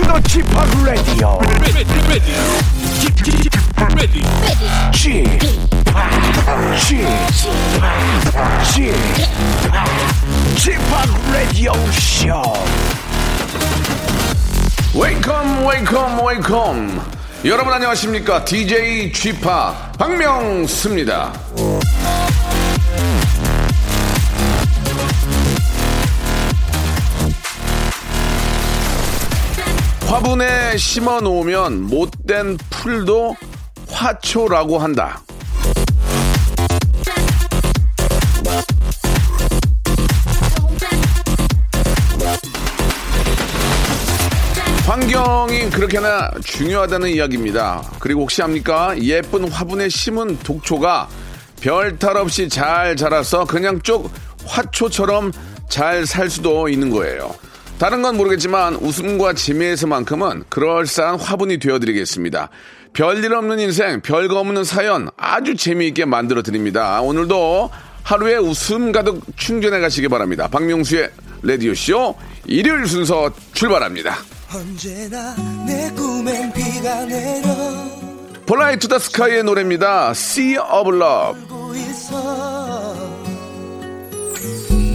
to the G파 Radio. G파 Radio Show. Welcome, welcome, welcome. 여러분 안녕하십니까? DJ G파 박명수입니다. 화분에 심어 놓으면 못된 풀도 화초라고 한다. 환경이 그렇게나 중요하다는 이야기입니다. 그리고 혹시 압니까? 예쁜 화분에 심은 독초가 별탈 없이 잘 자라서 그냥 쭉 화초처럼 잘 살 수도 있는 거예요. 다른 건 모르겠지만 웃음과 재미에서만큼은 그럴싸한 화분이 되어드리겠습니다. 별일 없는 인생, 별거 없는 사연 아주 재미있게 만들어드립니다. 오늘도 하루에 웃음 가득 충전해 가시기 바랍니다. 박명수의 라디오쇼 일요일 순서 출발합니다. 언제나 내 꿈엔 비가 내려 Fly to the Sky의 노래입니다. Sea of Love.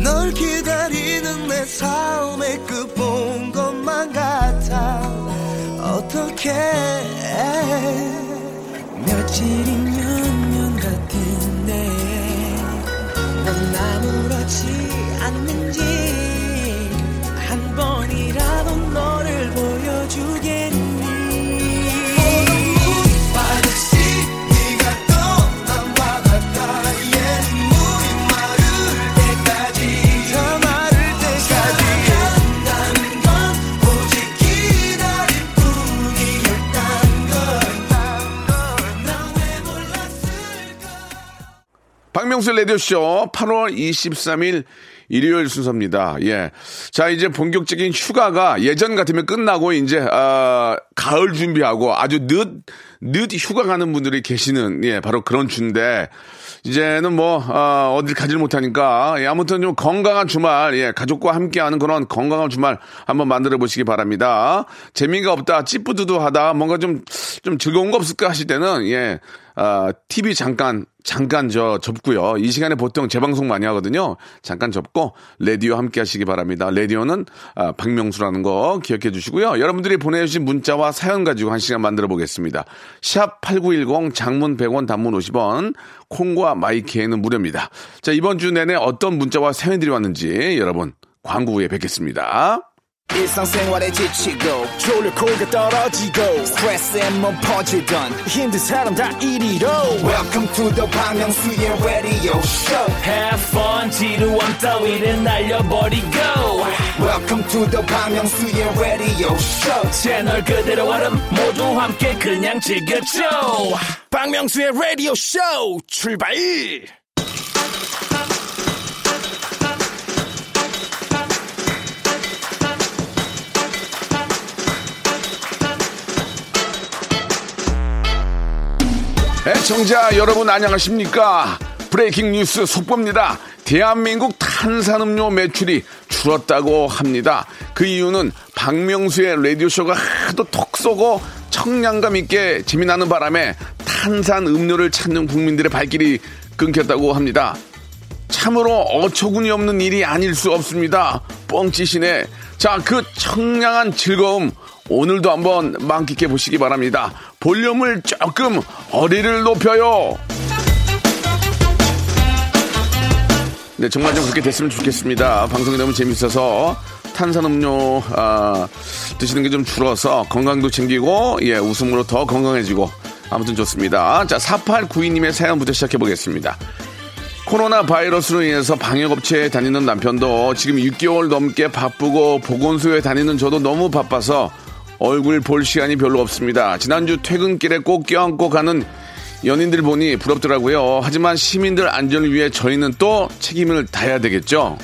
널 기다리는 내 삶의 끝본 것만 같아. 어떻게 며칠인 년년 같은 내 넌 아무렇지 않는지 한 번이라도 너를 보여주겠니. 박명수 라디오쇼 8월 23일 일요일 순서입니다. 예. 자, 이제 본격적인 휴가가 예전 같으면 끝나고 이제, 가을 준비하고 아주 늦 휴가 가는 분들이 계시는, 예, 바로 그런 주인데, 이제는 뭐, 어딜 가질 못하니까, 예, 아무튼 좀 건강한 주말, 예, 가족과 함께하는 그런 건강한 주말 한번 만들어 보시기 바랍니다. 재미가 없다, 찌뿌두두하다, 뭔가 좀 즐거운 거 없을까 하실 때는, 예, TV 잠깐 접고요. 이 시간에 보통 재방송 많이 하거든요. 잠깐 접고 라디오 함께 하시기 바랍니다. 라디오는 박명수라는 거 기억해 주시고요. 여러분들이 보내주신 문자와 사연 가지고 한 시간 만들어 보겠습니다. 샵 8910 장문 100원 단문 50원 콩과 마이키에는 무료입니다. 자, 이번 주 내내 어떤 문자와 사연들이 왔는지 여러분 광고 후에 뵙겠습니다. 일상생활에 지치고, 졸려 코가 떨어지고, 스트레스에 몸 퍼지던, 힘든 사람 다 이리로. Welcome to the 박명수의 radio show. Have fun, 지루함 따위를 날려버리고. Welcome to the 박명수의 radio show. 채널 그대로 와름 모두 함께 그냥 즐겨줘. 박명수의 radio show, 출발! 애청자 여러분 안녕하십니까? 브레이킹 뉴스 속보입니다. 대한민국 탄산음료 매출이 줄었다고 합니다. 그 이유는 박명수의 라디오쇼가 하도 톡 쏘고 청량감 있게 재미나는 바람에 탄산음료를 찾는 국민들의 발길이 끊겼다고 합니다. 참으로 어처구니 없는 일이 아닐 수 없습니다. 뻥치시네. 자, 그 청량한 즐거움 오늘도 한번 만끽해 보시기 바랍니다. 볼륨을 조금 어리를 높여요. 네, 정말 좀 그렇게 됐으면 좋겠습니다. 방송이 너무 재밌어서 탄산음료 드시는 게 좀 줄어서 건강도 챙기고, 예, 웃음으로 더 건강해지고 아무튼 좋습니다. 자, 4892님의 사연부터 시작해 보겠습니다. 코로나 바이러스로 인해서 방역업체에 다니는 남편도 지금 6개월 넘게 바쁘고 보건소에 다니는 저도 너무 바빠서 얼굴 볼 시간이 별로 없습니다. 지난주 퇴근길에 꼭 껴안고 가는 연인들 보니 부럽더라고요. 하지만 시민들 안전을 위해 저희는 또 책임을 다해야 되겠죠.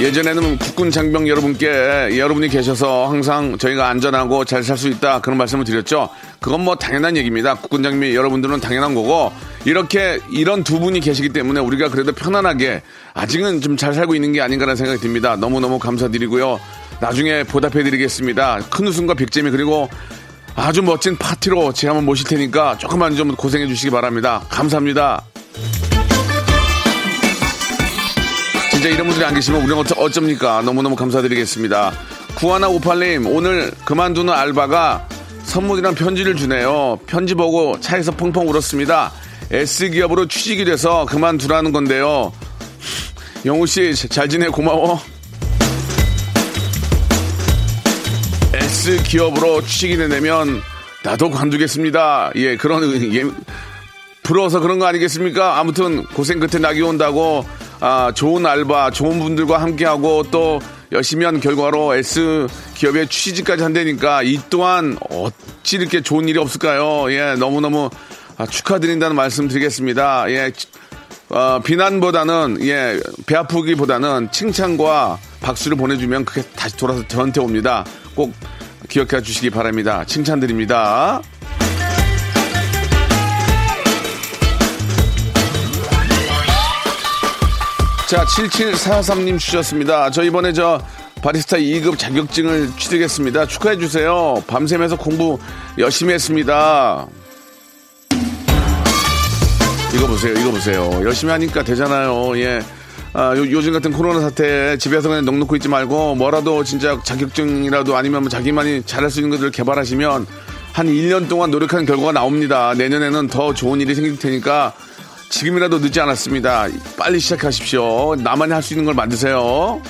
예전에는 국군 장병 여러분께 여러분이 계셔서 항상 저희가 안전하고 잘 살 수 있다 그런 말씀을 드렸죠. 그건 뭐 당연한 얘기입니다. 국군 장병 여러분들은 당연한 거고 이렇게 이런 두 분이 계시기 때문에 우리가 그래도 편안하게 아직은 좀 잘 살고 있는 게 아닌가라는 생각이 듭니다. 너무너무 감사드리고요. 나중에 보답해드리겠습니다. 큰 웃음과 빅재미 그리고 아주 멋진 파티로 제가 한번 모실 테니까 조금만 좀 고생해 주시기 바랍니다. 감사합니다. 진짜 이런 분들이 안 계시면 우리는 어쩝니까? 너무너무 감사드리겠습니다. 9158님, 오늘 그만두는 알바가 선물이랑 편지를 주네요. 편지 보고 차에서 펑펑 울었습니다. S기업으로 취직이 돼서 그만두라는 건데요. 영우씨, 잘 지내, 고마워. 기업으로 취직이 되면 나도 관두겠습니다. 예, 그런 예, 부러워서 그런 거 아니겠습니까? 아무튼 고생 끝에 낙이 온다고 좋은 알바, 좋은 분들과 함께하고 또 열심히 한 결과로 S 기업에 취직까지 한다니까 이 또한 어찌 이렇게 좋은 일이 없을까요? 예, 너무너무 축하드린다는 말씀드리겠습니다. 예, 비난보다는 예, 배 아프기보다는 칭찬과 박수를 보내주면 그게 다시 돌아서 저한테 옵니다. 꼭 기억해 주시기 바랍니다. 칭찬드립니다. 자, 7743님 주셨습니다. 저 이번에 바리스타 2급 자격증을 취득했습니다. 축하해 주세요. 밤샘에서 공부 열심히 했습니다. 이거 보세요. 열심히 하니까 되잖아요. 예. 요즘 같은 코로나 사태에 집에서 그냥 넋놓고 있지 말고 뭐라도 진짜 자격증이라도 아니면 뭐 자기만이 잘할 수 있는 것들을 개발하시면 한 1년 동안 노력한 결과가 나옵니다. 내년에는 더 좋은 일이 생길 테니까 지금이라도 늦지 않았습니다. 빨리 시작하십시오. 나만이 할 수 있는 걸 만드세요.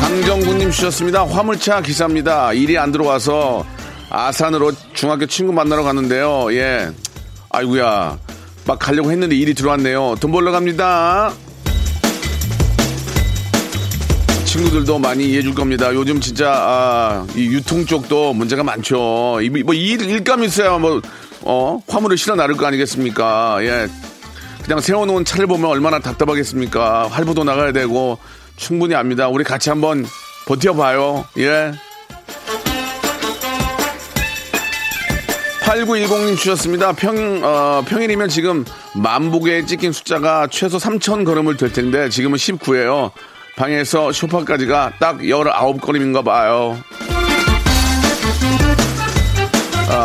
강정구님 주셨습니다. 화물차 기사입니다. 일이 안 들어와서 아산으로 중학교 친구 만나러 갔는데요. 예, 아이고야. 막 가려고 했는데 일이 들어왔네요. 돈 벌러 갑니다. 친구들도 많이 이해해 줄 겁니다. 요즘 진짜 이 유통 쪽도 문제가 많죠. 뭐 일감이 있어야 화물을 실어 나를 거 아니겠습니까? 예, 그냥 세워놓은 차를 보면 얼마나 답답하겠습니까? 할부도 나가야 되고 충분히 압니다. 우리 같이 한번 버텨봐요. 예. 8910님 주셨습니다. 평일이면 지금 10,000보에 찍힌 숫자가 최소 3,000걸음을 될 텐데 지금은 19예요. 방에서 쇼파까지가 딱 19걸음인가 봐요.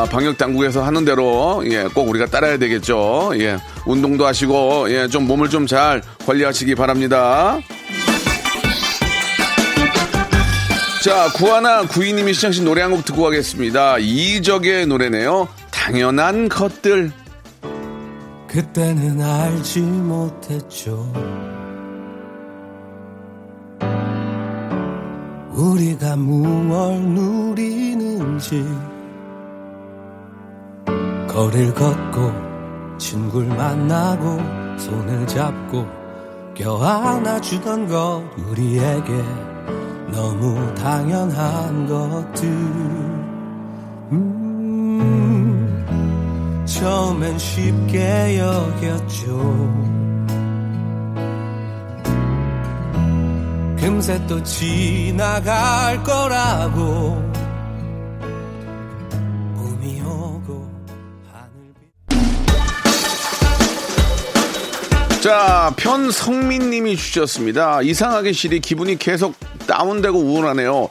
방역당국에서 하는 대로 예, 꼭 우리가 따라야 되겠죠. 예, 운동도 하시고 예, 좀 몸을 좀 잘 관리하시기 바랍니다. 자, 구하나 구이님이 시청하신 노래 한 곡 듣고 가겠습니다. 이적의 노래네요. 당연한 것들. 그때는 알지 못했죠. 우리가 무얼 누리는지. 거리를 걷고 친구를 만나고 손을 잡고 껴안아주던 것 우리에게 너무 당연한 것들. 처음엔 쉽게 여겼죠. 금세 또 지나갈 거라고. 봄이 오고 하늘빛. 자, 편성민님이 주셨습니다. 이상하게 실이 기분이 계속 다운되고 우울하네요.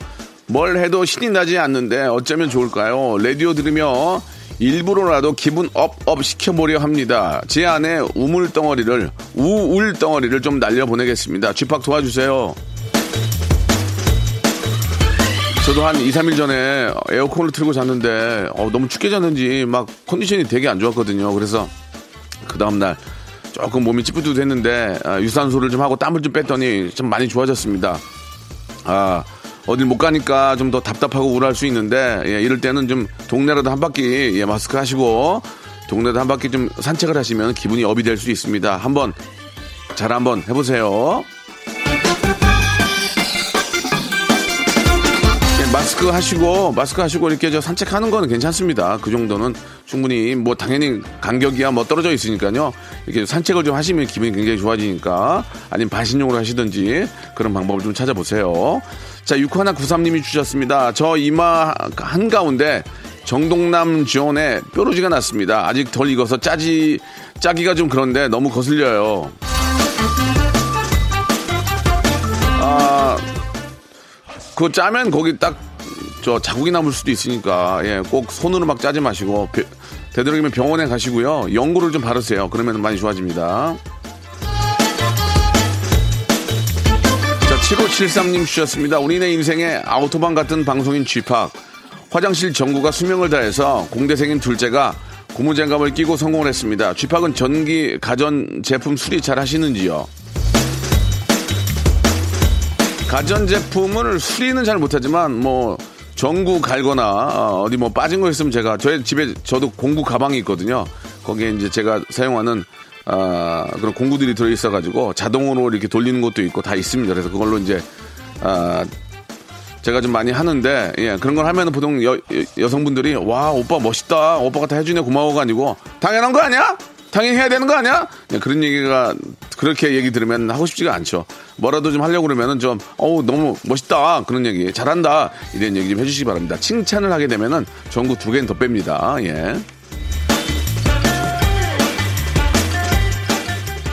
뭘 해도 신이 나지 않는데 어쩌면 좋을까요? 라디오 들으며 일부러라도 기분 업업 시켜보려 합니다. 제 안에 우울 덩어리를 좀 날려보내겠습니다. 쥐팍 도와주세요. 저도 한 2-3일 전에 에어컨을 틀고 잤는데 너무 춥게 잤는지 막 컨디션이 되게 안 좋았거든요. 그래서 그 다음날 조금 몸이 찌뿌듯했는데 유산소를 좀 하고 땀을 좀 뺐더니 좀 많이 좋아졌습니다. 어딜 못 가니까 좀 더 답답하고 우울할 수 있는데, 예, 이럴 때는 좀 동네라도 한 바퀴, 예, 마스크 하시고, 동네도 한 바퀴 좀 산책을 하시면 기분이 업이 될 수 있습니다. 잘 한번 해보세요. 마스크 하시고 이렇게 저 산책하는 거는 괜찮습니다. 그 정도는 충분히 뭐 당연히 간격이야 뭐 떨어져 있으니까요. 이렇게 산책을 좀 하시면 기분이 굉장히 좋아지니까 아니면 반신욕으로 하시든지 그런 방법을 좀 찾아보세요. 자, 6193님이 주셨습니다. 저 이마 한가운데 정동남 지원에 뾰루지가 났습니다. 아직 덜 익어서 짜기가 좀 그런데 너무 거슬려요. 그거 짜면 거기 딱 저 자국이 남을 수도 있으니까 예, 꼭 손으로 막 짜지 마시고 되도록이면 병원에 가시고요. 연고를 좀 바르세요. 그러면 많이 좋아집니다. 자, 7573님 주셨습니다. 우리네 인생의 아우토방 같은 방송인 G팍. 화장실 전구가 수명을 다해서 공대생인 둘째가 고무장갑을 끼고 성공을 했습니다. G팍은 전기 가전 제품 수리 잘 하시는지요? 가전제품을 수리는 잘 못하지만 뭐 전구 갈거나 어디 뭐 빠진 거 있으면 제가 저희 집에 저도 공구 가방이 있거든요. 거기에 이제 제가 사용하는 그런 공구들이 들어있어가지고 자동으로 이렇게 돌리는 것도 있고 다 있습니다. 그래서 그걸로 이제 제가 좀 많이 하는데 예, 그런 걸 하면 보통 여성분들이 와 오빠 멋있다 오빠가 다 해주네 고마워가 아니고 당연한 거 아니야? 당연히 해야 되는 거 아니야? 그런 얘기가 그렇게 얘기 들으면 하고 싶지가 않죠. 뭐라도 좀 하려고 그러면은 좀 어우 너무 멋있다 그런 얘기 잘한다 이런 얘기 좀 해주시기 바랍니다. 칭찬을 하게 되면은 전구 2개는 더 뺍니다. 예.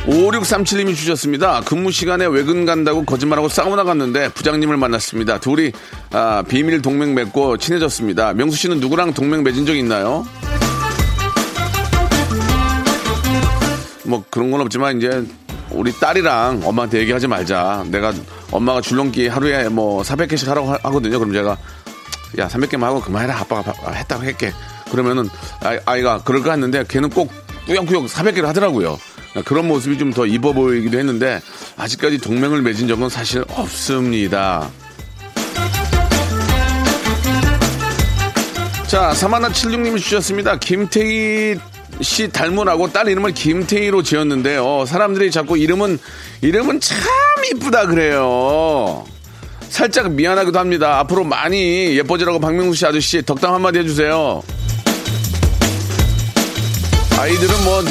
5637님이 주셨습니다. 근무 시간에 외근 간다고 거짓말하고 사우나 갔는데 부장님을 만났습니다. 둘이 비밀 동맹 맺고 친해졌습니다. 명수 씨는 누구랑 동맹 맺은 적 있나요? 뭐 그런 건 없지만 이제 우리 딸이랑 엄마한테 얘기하지 말자. 내가 엄마가 줄넘기 하루에 뭐 400개씩 하라고 하거든요. 그럼 제가 야 300개만 하고 그만해라 아빠가 했다고 할게. 그러면은 아이가 그럴까 했는데 걔는 꼭 꾸역꾸역 400개를 하더라고요. 그런 모습이 좀 더 입어 보이기도 했는데 아직까지 동맹을 맺은 적은 사실 없습니다. 자, 3176님이 주셨습니다. 김태희 씨 닮으라고 딸 이름을 김태희로 지었는데요. 사람들이 자꾸 이름은 참 이쁘다 그래요. 살짝 미안하기도 합니다. 앞으로 많이 예뻐지라고 박명수 씨 아저씨 덕담 한마디 해주세요. 아이들은 뭐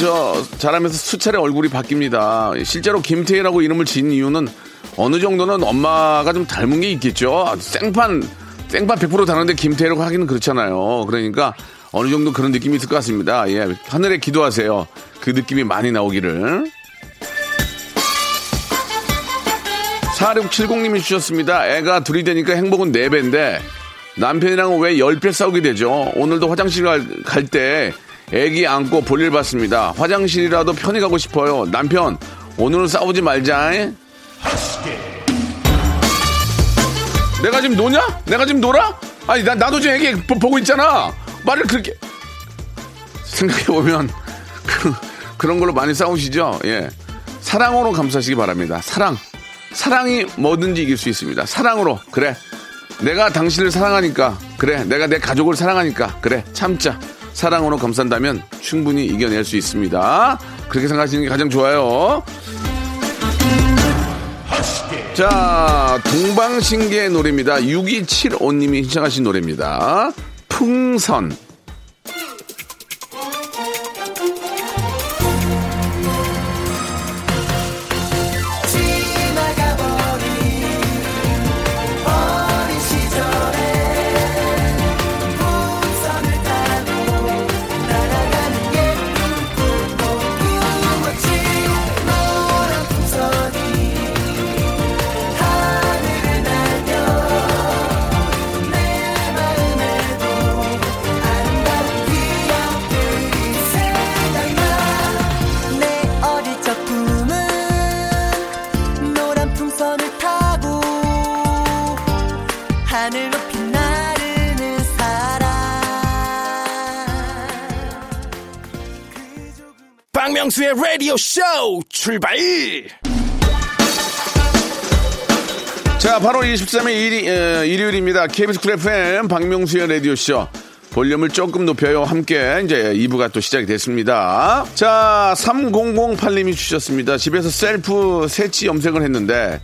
자라면서 수차례 얼굴이 바뀝니다. 실제로 김태희라고 이름을 지은 이유는 어느 정도는 엄마가 좀 닮은 게 있겠죠. 생판 100% 다른데 김태희라고 하기는 그렇잖아요. 그러니까 어느 정도 그런 느낌이 있을 것 같습니다. 예, 하늘에 기도하세요. 그 느낌이 많이 나오기를. 4670님이 주셨습니다. 애가 둘이 되니까 행복은 4배인데 남편이랑은 왜 10배 싸우게 되죠? 오늘도 화장실 갈 때 애기 안고 볼일 봤습니다. 화장실이라도 편히 가고 싶어요. 남편, 오늘은 싸우지 말자. 내가 지금 노냐? 내가 지금 놀아? 아니, 나도 지금 애기 보고 있잖아. 말을 그렇게 생각해보면 그런 걸로 많이 싸우시죠. 예, 사랑으로 감싸시기 바랍니다. 사랑이 뭐든지 이길 수 있습니다. 사랑으로. 그래, 내가 당신을 사랑하니까. 그래, 내가 내 가족을 사랑하니까. 그래, 참자. 사랑으로 감싼다면 충분히 이겨낼 수 있습니다. 그렇게 생각하시는 게 가장 좋아요. 자, 동방신기의 노래입니다. 6275님이 신청하신 노래입니다. 풍선. 박명수의 라디오 쇼 출발! 자, 8월 23일 일요일입니다. KBS쿨 FM 박명수의 라디오 쇼 볼륨을 조금 높여요. 함께 이제 2부가 또 시작이 됐습니다. 자, 3008님이 주셨습니다. 집에서 셀프 새치 염색을 했는데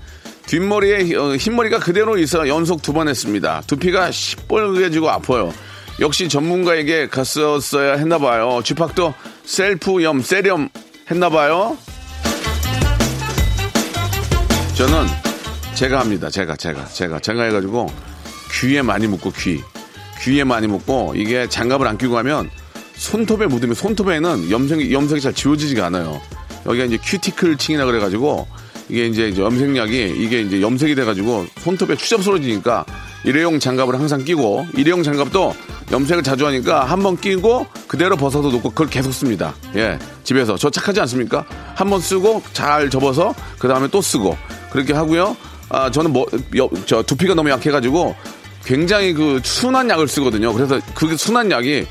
뒷머리에 흰머리가 그대로 있어 연속 두 번 했습니다. 두피가 시뻘개지고 아파요. 역시 전문가에게 갔었어야 했나봐요. 쥐팍도 셀프염, 세렴 했나봐요. 저는 제가 합니다. 제가 해가지고 귀에 많이 묻고 귀에 많이 묻고 이게 장갑을 안 끼고 하면 손톱에 묻으면 손톱에는 염색이 잘 지워지지가 않아요. 여기가 이제 큐티클 층이라 그래가지고 이게 이제 염색약이 이게 이제 염색이 돼가지고 손톱에 추접스러워지니까 일회용 장갑을 항상 끼고 일회용 장갑도 염색을 자주 하니까 한번 끼고 그대로 벗어서 놓고 그걸 계속 씁니다. 예, 집에서 저 착하지 않습니까? 한번 쓰고 잘 접어서 그 다음에 또 쓰고 그렇게 하고요. 아 저는 저 두피가 너무 약해가지고 굉장히 그 순한 약을 쓰거든요. 그래서 그 순한 약이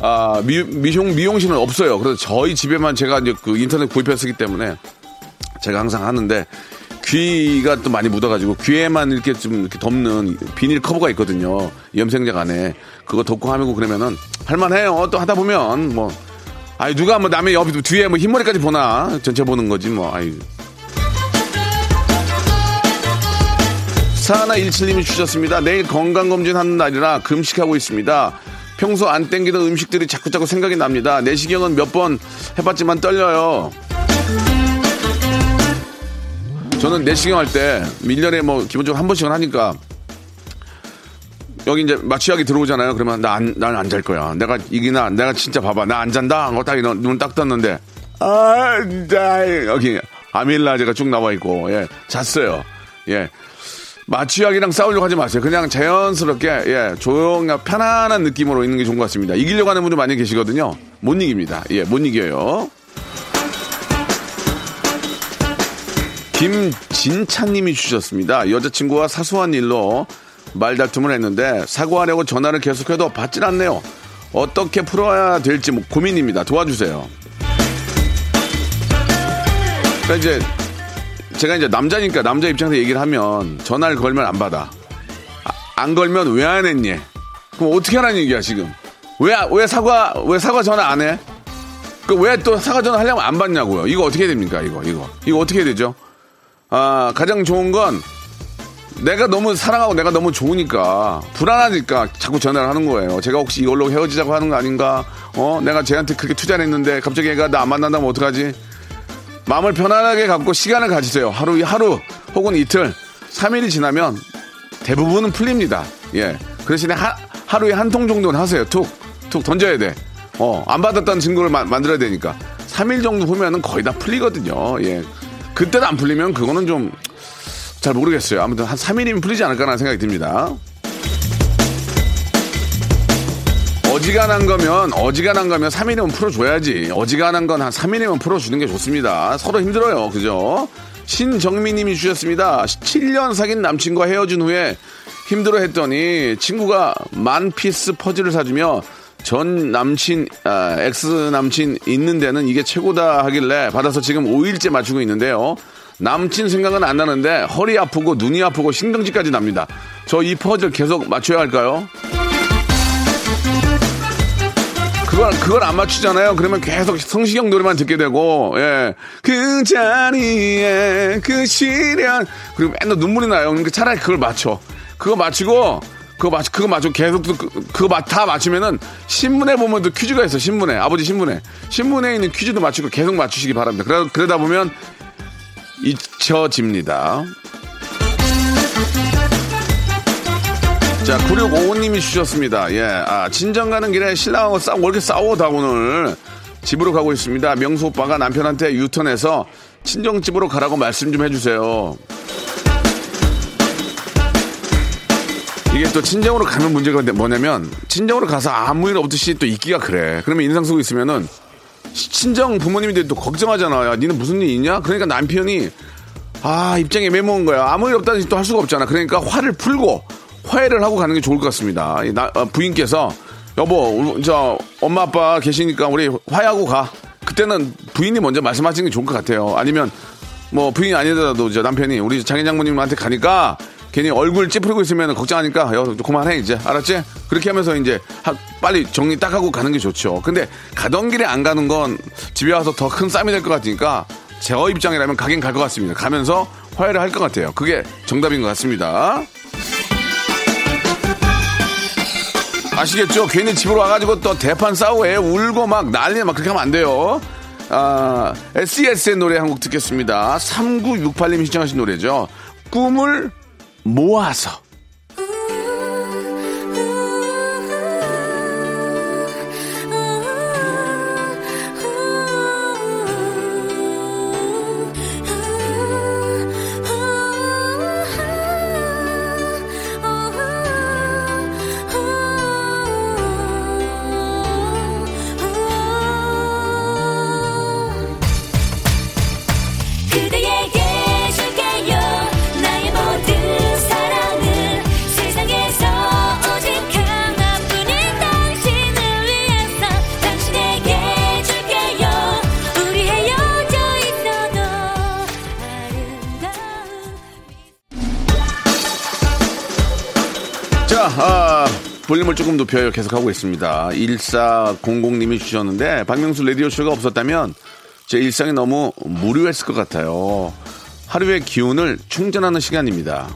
아 미용실은 없어요. 그래서 저희 집에만 제가 이제 그 인터넷 구입해서 쓰기 때문에 제가 항상 하는데. 귀가 또 많이 묻어가지고 귀에만 이렇게 좀 이렇게 덮는 비닐 커버가 있거든요. 염색약 안에 그거 덮고 하고 그러면은 할만해요. 또 하다 보면 뭐 아이 누가 뭐 남의 옆 뒤에 뭐 흰머리까지 보나 전체 보는 거지 뭐. 아이 사나 17님이 주셨습니다. 내일 건강 검진하는 날이라 금식하고 있습니다. 평소 안 땡기던 음식들이 자꾸 생각이 납니다. 내시경은 몇 번 해봤지만 떨려요. 저는 내시경 할 때 1년에 뭐 기본적으로 한 번씩은 하니까 여기 이제 마취약이 들어오잖아요. 그러면 난 안 잘 거야. 내가 이기나 내가 진짜 봐봐. 나 안 잔다. 하고 딱 눈 딱 떴는데 여기 아밀라제가 쭉 나와 있고 예 잤어요. 예 마취약이랑 싸우려고 하지 마세요. 그냥 자연스럽게 예 조용하고 편안한 느낌으로 있는 게 좋은 것 같습니다. 이기려고 하는 분들 많이 계시거든요. 못 이깁니다. 예 못 이겨요. 김진찬님이 주셨습니다. 여자친구와 사소한 일로 말다툼을 했는데 사과하려고 전화를 계속해도 받질 않네요. 어떻게 풀어야 될지 고민입니다. 도와주세요. 그러니까 이제 제가 이제 남자니까 남자 입장에서 얘기를 하면 전화를 걸면 안 받아. 안 걸면 왜 안 했니? 그럼 어떻게 하라는 얘기야 지금? 왜 사과 전화 안 해? 그 왜 또 사과 전화 하려면 안 받냐고요? 이거 어떻게 해야 됩니까? 이거 어떻게 해야 되죠? 아, 가장 좋은 건 내가 너무 사랑하고 내가 너무 좋으니까 불안하니까 자꾸 전화를 하는 거예요. 제가 혹시 이걸로 헤어지자고 하는 거 아닌가? 내가 쟤한테 그렇게 투자를 했는데 갑자기 얘가 나 안 만난다면 어떡하지? 마음을 편안하게 갖고 시간을 가지세요. 하루 혹은 이틀, 3일이 지나면 대부분은 풀립니다. 예. 그 대신에 하루에 한 통 정도는 하세요. 툭 던져야 돼. 안 받았다는 증거를 만들어야 되니까. 3일 정도 보면은 거의 다 풀리거든요. 예. 그때도 안 풀리면 그거는 좀 잘 모르겠어요. 아무튼 한 3일이면 풀리지 않을까라는 생각이 듭니다. 어지간한 거면 3일이면 풀어줘야지. 어지간한 건 한 3일이면 풀어주는 게 좋습니다. 서로 힘들어요. 그죠? 신정민 님이 주셨습니다. 7년 사귄 남친과 헤어진 후에 힘들어했더니 친구가 만 피스 퍼즐을 사주며 전 남친, 엑스 남친 있는 데는 이게 최고다 하길래 받아서 지금 5일째 맞추고 있는데요. 남친 생각은 안 나는데 허리 아프고 눈이 아프고 신경질까지 납니다. 저 이 퍼즐 계속 맞춰야 할까요? 그걸 안 맞추잖아요. 그러면 계속 성시경 노래만 듣게 되고, 예. 그 자리에 그 시련. 그리고 맨날 눈물이 나요. 그러니까 차라리 그걸 맞춰. 그거 맞추고 계속 다 맞추면은 신문에 보면 또 퀴즈가 있어. 신문에 아버지 신문에 있는 퀴즈도 맞추고 계속 맞추시기 바랍니다. 그러다 보면 잊혀집니다. 자 9655님이 주셨습니다. 예, 아 친정 가는 길에 신랑하고 싸워다 오늘 집으로 가고 있습니다. 명수 오빠가 남편한테 유턴해서 친정 집으로 가라고 말씀 좀 해주세요. 이게 또 친정으로 가면 문제가 뭐냐면 친정으로 가서 아무 일 없듯이 또 있기가 그래. 그러면 인상 쓰고 있으면은 친정 부모님들이 또 걱정하잖아. 야, 니는 무슨 일 있냐? 그러니까 남편이 입장이 애매모호한 거야. 아무 일 없다는 짓도 할 수가 없잖아. 그러니까 화를 풀고 화해를 하고 가는 게 좋을 것 같습니다. 부인께서 여보, 저 엄마 아빠 계시니까 우리 화해하고 가. 그때는 부인이 먼저 말씀하시는 게 좋을 것 같아요. 아니면 뭐 부인이 아니더라도 저 남편이 우리 장인 장모님한테 가니까. 괜히 얼굴 찌푸리고 있으면 걱정하니까 야, 그만해 이제 알았지? 그렇게 하면서 이제 빨리 정리 딱 하고 가는 게 좋죠. 근데 가던 길에 안 가는 건 집에 와서 더 큰 싸움이 될 것 같으니까 제 입장이라면 가긴 갈 것 같습니다. 가면서 화해를 할 것 같아요. 그게 정답인 것 같습니다. 아시겠죠? 괜히 집으로 와가지고 또 대판 싸우에 울고 막 난리 막 그렇게 하면 안 돼요. 아, SES의 노래 한 곡 듣겠습니다. 3968님이 신청하신 노래죠. 꿈을 모아서. 볼륨을 조금 높여요. 계속하고 있습니다. 1400님이 주셨는데 박명수 라디오쇼가 없었다면 제 일상이 너무 무료했을 것 같아요. 하루의 기운을 충전하는 시간입니다.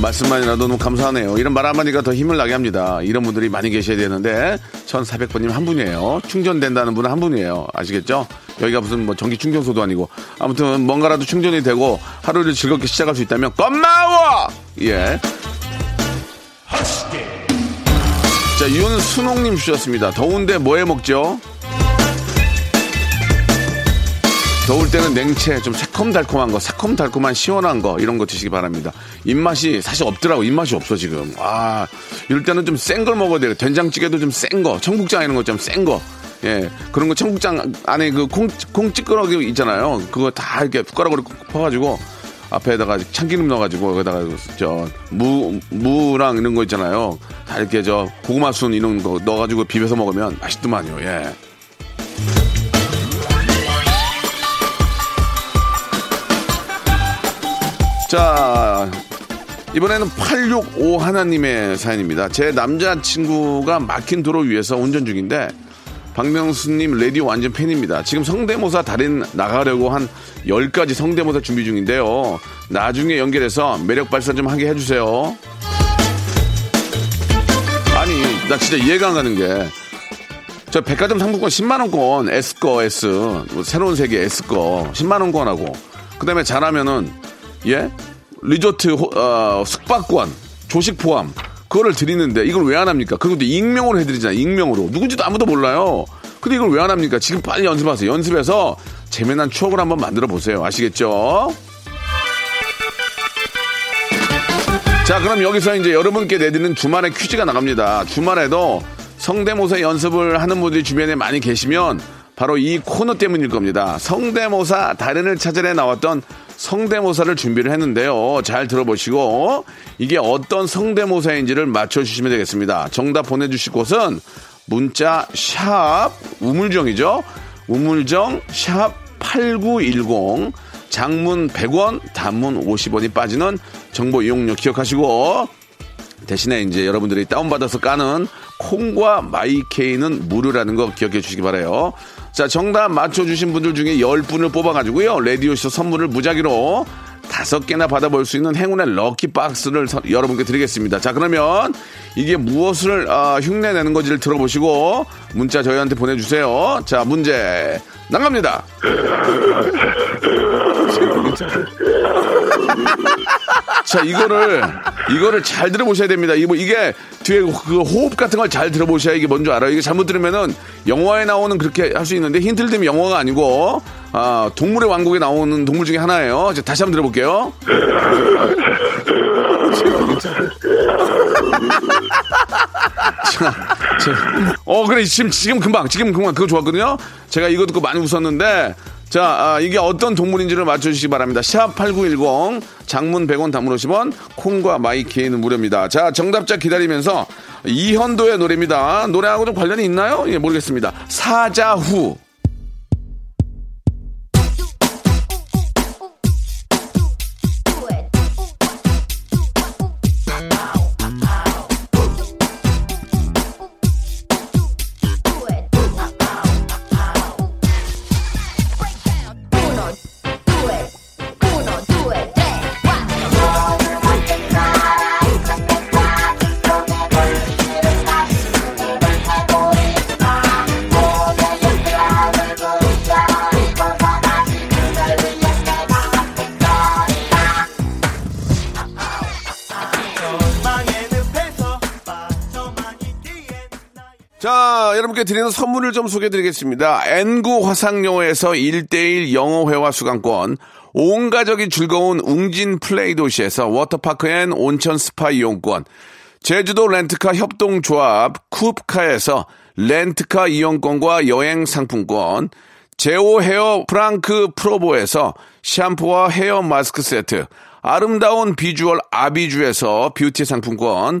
말씀만이라도 너무 감사하네요. 이런 말 한마디가 더 힘을 나게 합니다. 이런 분들이 많이 계셔야 되는데 1400번님 한 분이에요. 충전된다는 분은 한 분이에요. 아시겠죠? 여기가 무슨 뭐 전기 충전소도 아니고 아무튼 뭔가라도 충전이 되고 하루를 즐겁게 시작할 수 있다면 고마워! 예. 자, 윤순옥님 주셨습니다. 더운데 뭐해 먹죠? 더울 때는 냉채, 좀 새콤달콤한 거, 새콤달콤한 시원한 거 이런 거 드시기 바랍니다. 입맛이 사실 없더라고. 입맛이 없어 지금. 아, 이럴 때는 좀 센 걸 먹어야 돼요. 된장찌개도 좀 센 거, 청국장 이런 거 좀 센 거. 예, 그런 거 청국장 안에 그 콩 찌끄러기 있잖아요. 그거 다 이렇게 숟가락으로 퍼가지고. 앞에다가 참기름 넣어가지고 여기다가 저 무랑 이런 거 있잖아요. 다 이렇게 저 고구마 순 이런 거 넣어가지고 비벼서 먹으면 맛있더만요. 예. 자, 이번에는 865 하나님의 사연입니다. 제 남자친구가 막힌 도로 위에서 운전 중인데 박명수님 라디오 완전 팬입니다. 지금 성대모사 달인 나가려고 한 10가지 성대모사 준비 중인데요. 나중에 연결해서 매력 발산 좀 하게 해주세요. 아니 나 진짜 이해가 안 가는 게 저 백화점 상품권 10만원권 S 뭐 새로운 세계 S 거 10만원권하고 그 다음에 잘하면은 예 리조트 숙박권 조식 포함 그거를 드리는데 이걸 왜 안 합니까? 그리고 익명으로 해드리잖아. 익명으로 누군지도 아무도 몰라요. 근데 이걸 왜 안 합니까? 지금 빨리 연습하세요. 연습해서 재미난 추억을 한번 만들어 보세요. 아시겠죠? 자, 그럼 여기서 이제 여러분께 내드리는 주말에 퀴즈가 나갑니다. 주말에도 성대모사 연습을 하는 분들이 주변에 많이 계시면 바로 이 코너 때문일 겁니다. 성대모사 달인을 찾으러 나왔던 성대모사를 준비를 했는데요. 잘 들어보시고 이게 어떤 성대모사인지를 맞춰주시면 되겠습니다. 정답 보내주실 곳은 문자 샵 우물정이죠. 우물정 샵 8910 장문 100원 단문 50원이 빠지는 정보 이용료 기억하시고 대신에 이제 여러분들이 다운받아서 까는 콩과 마이케이는 무료라는 거 기억해 주시기 바라요. 자, 정답 맞춰주신 분들 중에 10분을 뽑아가지고요. 라디오쇼 선물을 무작위로 5개나 받아볼 수 있는 행운의 럭키박스를 여러분께 드리겠습니다. 자, 그러면 이게 무엇을 흉내내는 건지를 들어보시고 문자 저희한테 보내주세요. 자, 문제 나갑니다. 자, 이거를 잘 들어보셔야 됩니다. 이게 뒤에 그 호흡 같은 걸 잘 들어보셔야 이게 뭔지 알아요. 이게 잘못 들으면은 영화에 나오는 그렇게 할 수 있는데 힌트를 드리면 영화가 아니고 동물의 왕국에 나오는 동물 중에 하나예요. 이제 다시 한번 들어볼게요. 그래 지금 금방 그거 좋았거든요. 제가 이거 듣고 많이 웃었는데. 자, 이게 어떤 동물인지를 맞춰주시기 바랍니다. 샵 8910 장문 100원 단문 50원 콩과 마이케이는 무료입니다. 자, 정답자 기다리면서 이현도의 노래입니다. 노래하고 좀 관련이 있나요? 예, 모르겠습니다. 사자후. 자, 여러분께 드리는 선물을 좀 소개해드리겠습니다. N9 화상영어에서 1:1 영어회화 수강권, 온 가족이 즐거운 웅진 플레이 도시에서 워터파크 앤 온천 스파 이용권, 제주도 렌트카 협동조합 쿱카에서 렌트카 이용권과 여행 상품권, 제오 헤어 프랑크 프로보에서 샴푸와 헤어 마스크 세트, 아름다운 비주얼 아비주에서 뷰티 상품권,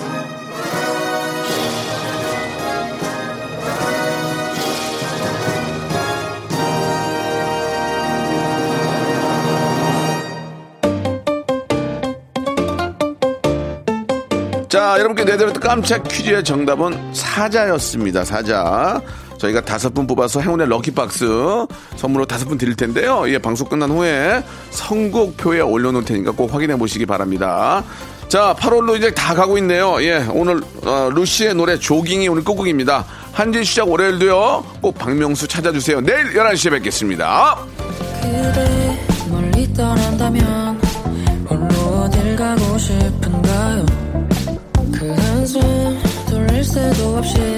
자, 여러분께 내드렸던 깜짝 퀴즈의 정답은 사자였습니다. 사자. 저희가 5분 뽑아서 행운의 럭키박스 선물로 5분 드릴 텐데요. 예, 방송 끝난 후에 선곡표에 올려놓을 테니까 꼭 확인해 보시기 바랍니다. 자, 8월로 이제 다 가고 있네요. 예, 오늘 루시의 노래 조깅이 오늘 끝곡입니다. 한지 시작 월요일도요. 꼭 박명수 찾아주세요. 내일 11시에 뵙겠습니다. 그대 멀리 떠난다면 홀로 어딜 가고 싶은가요? 그 한숨 돌릴 새도 없이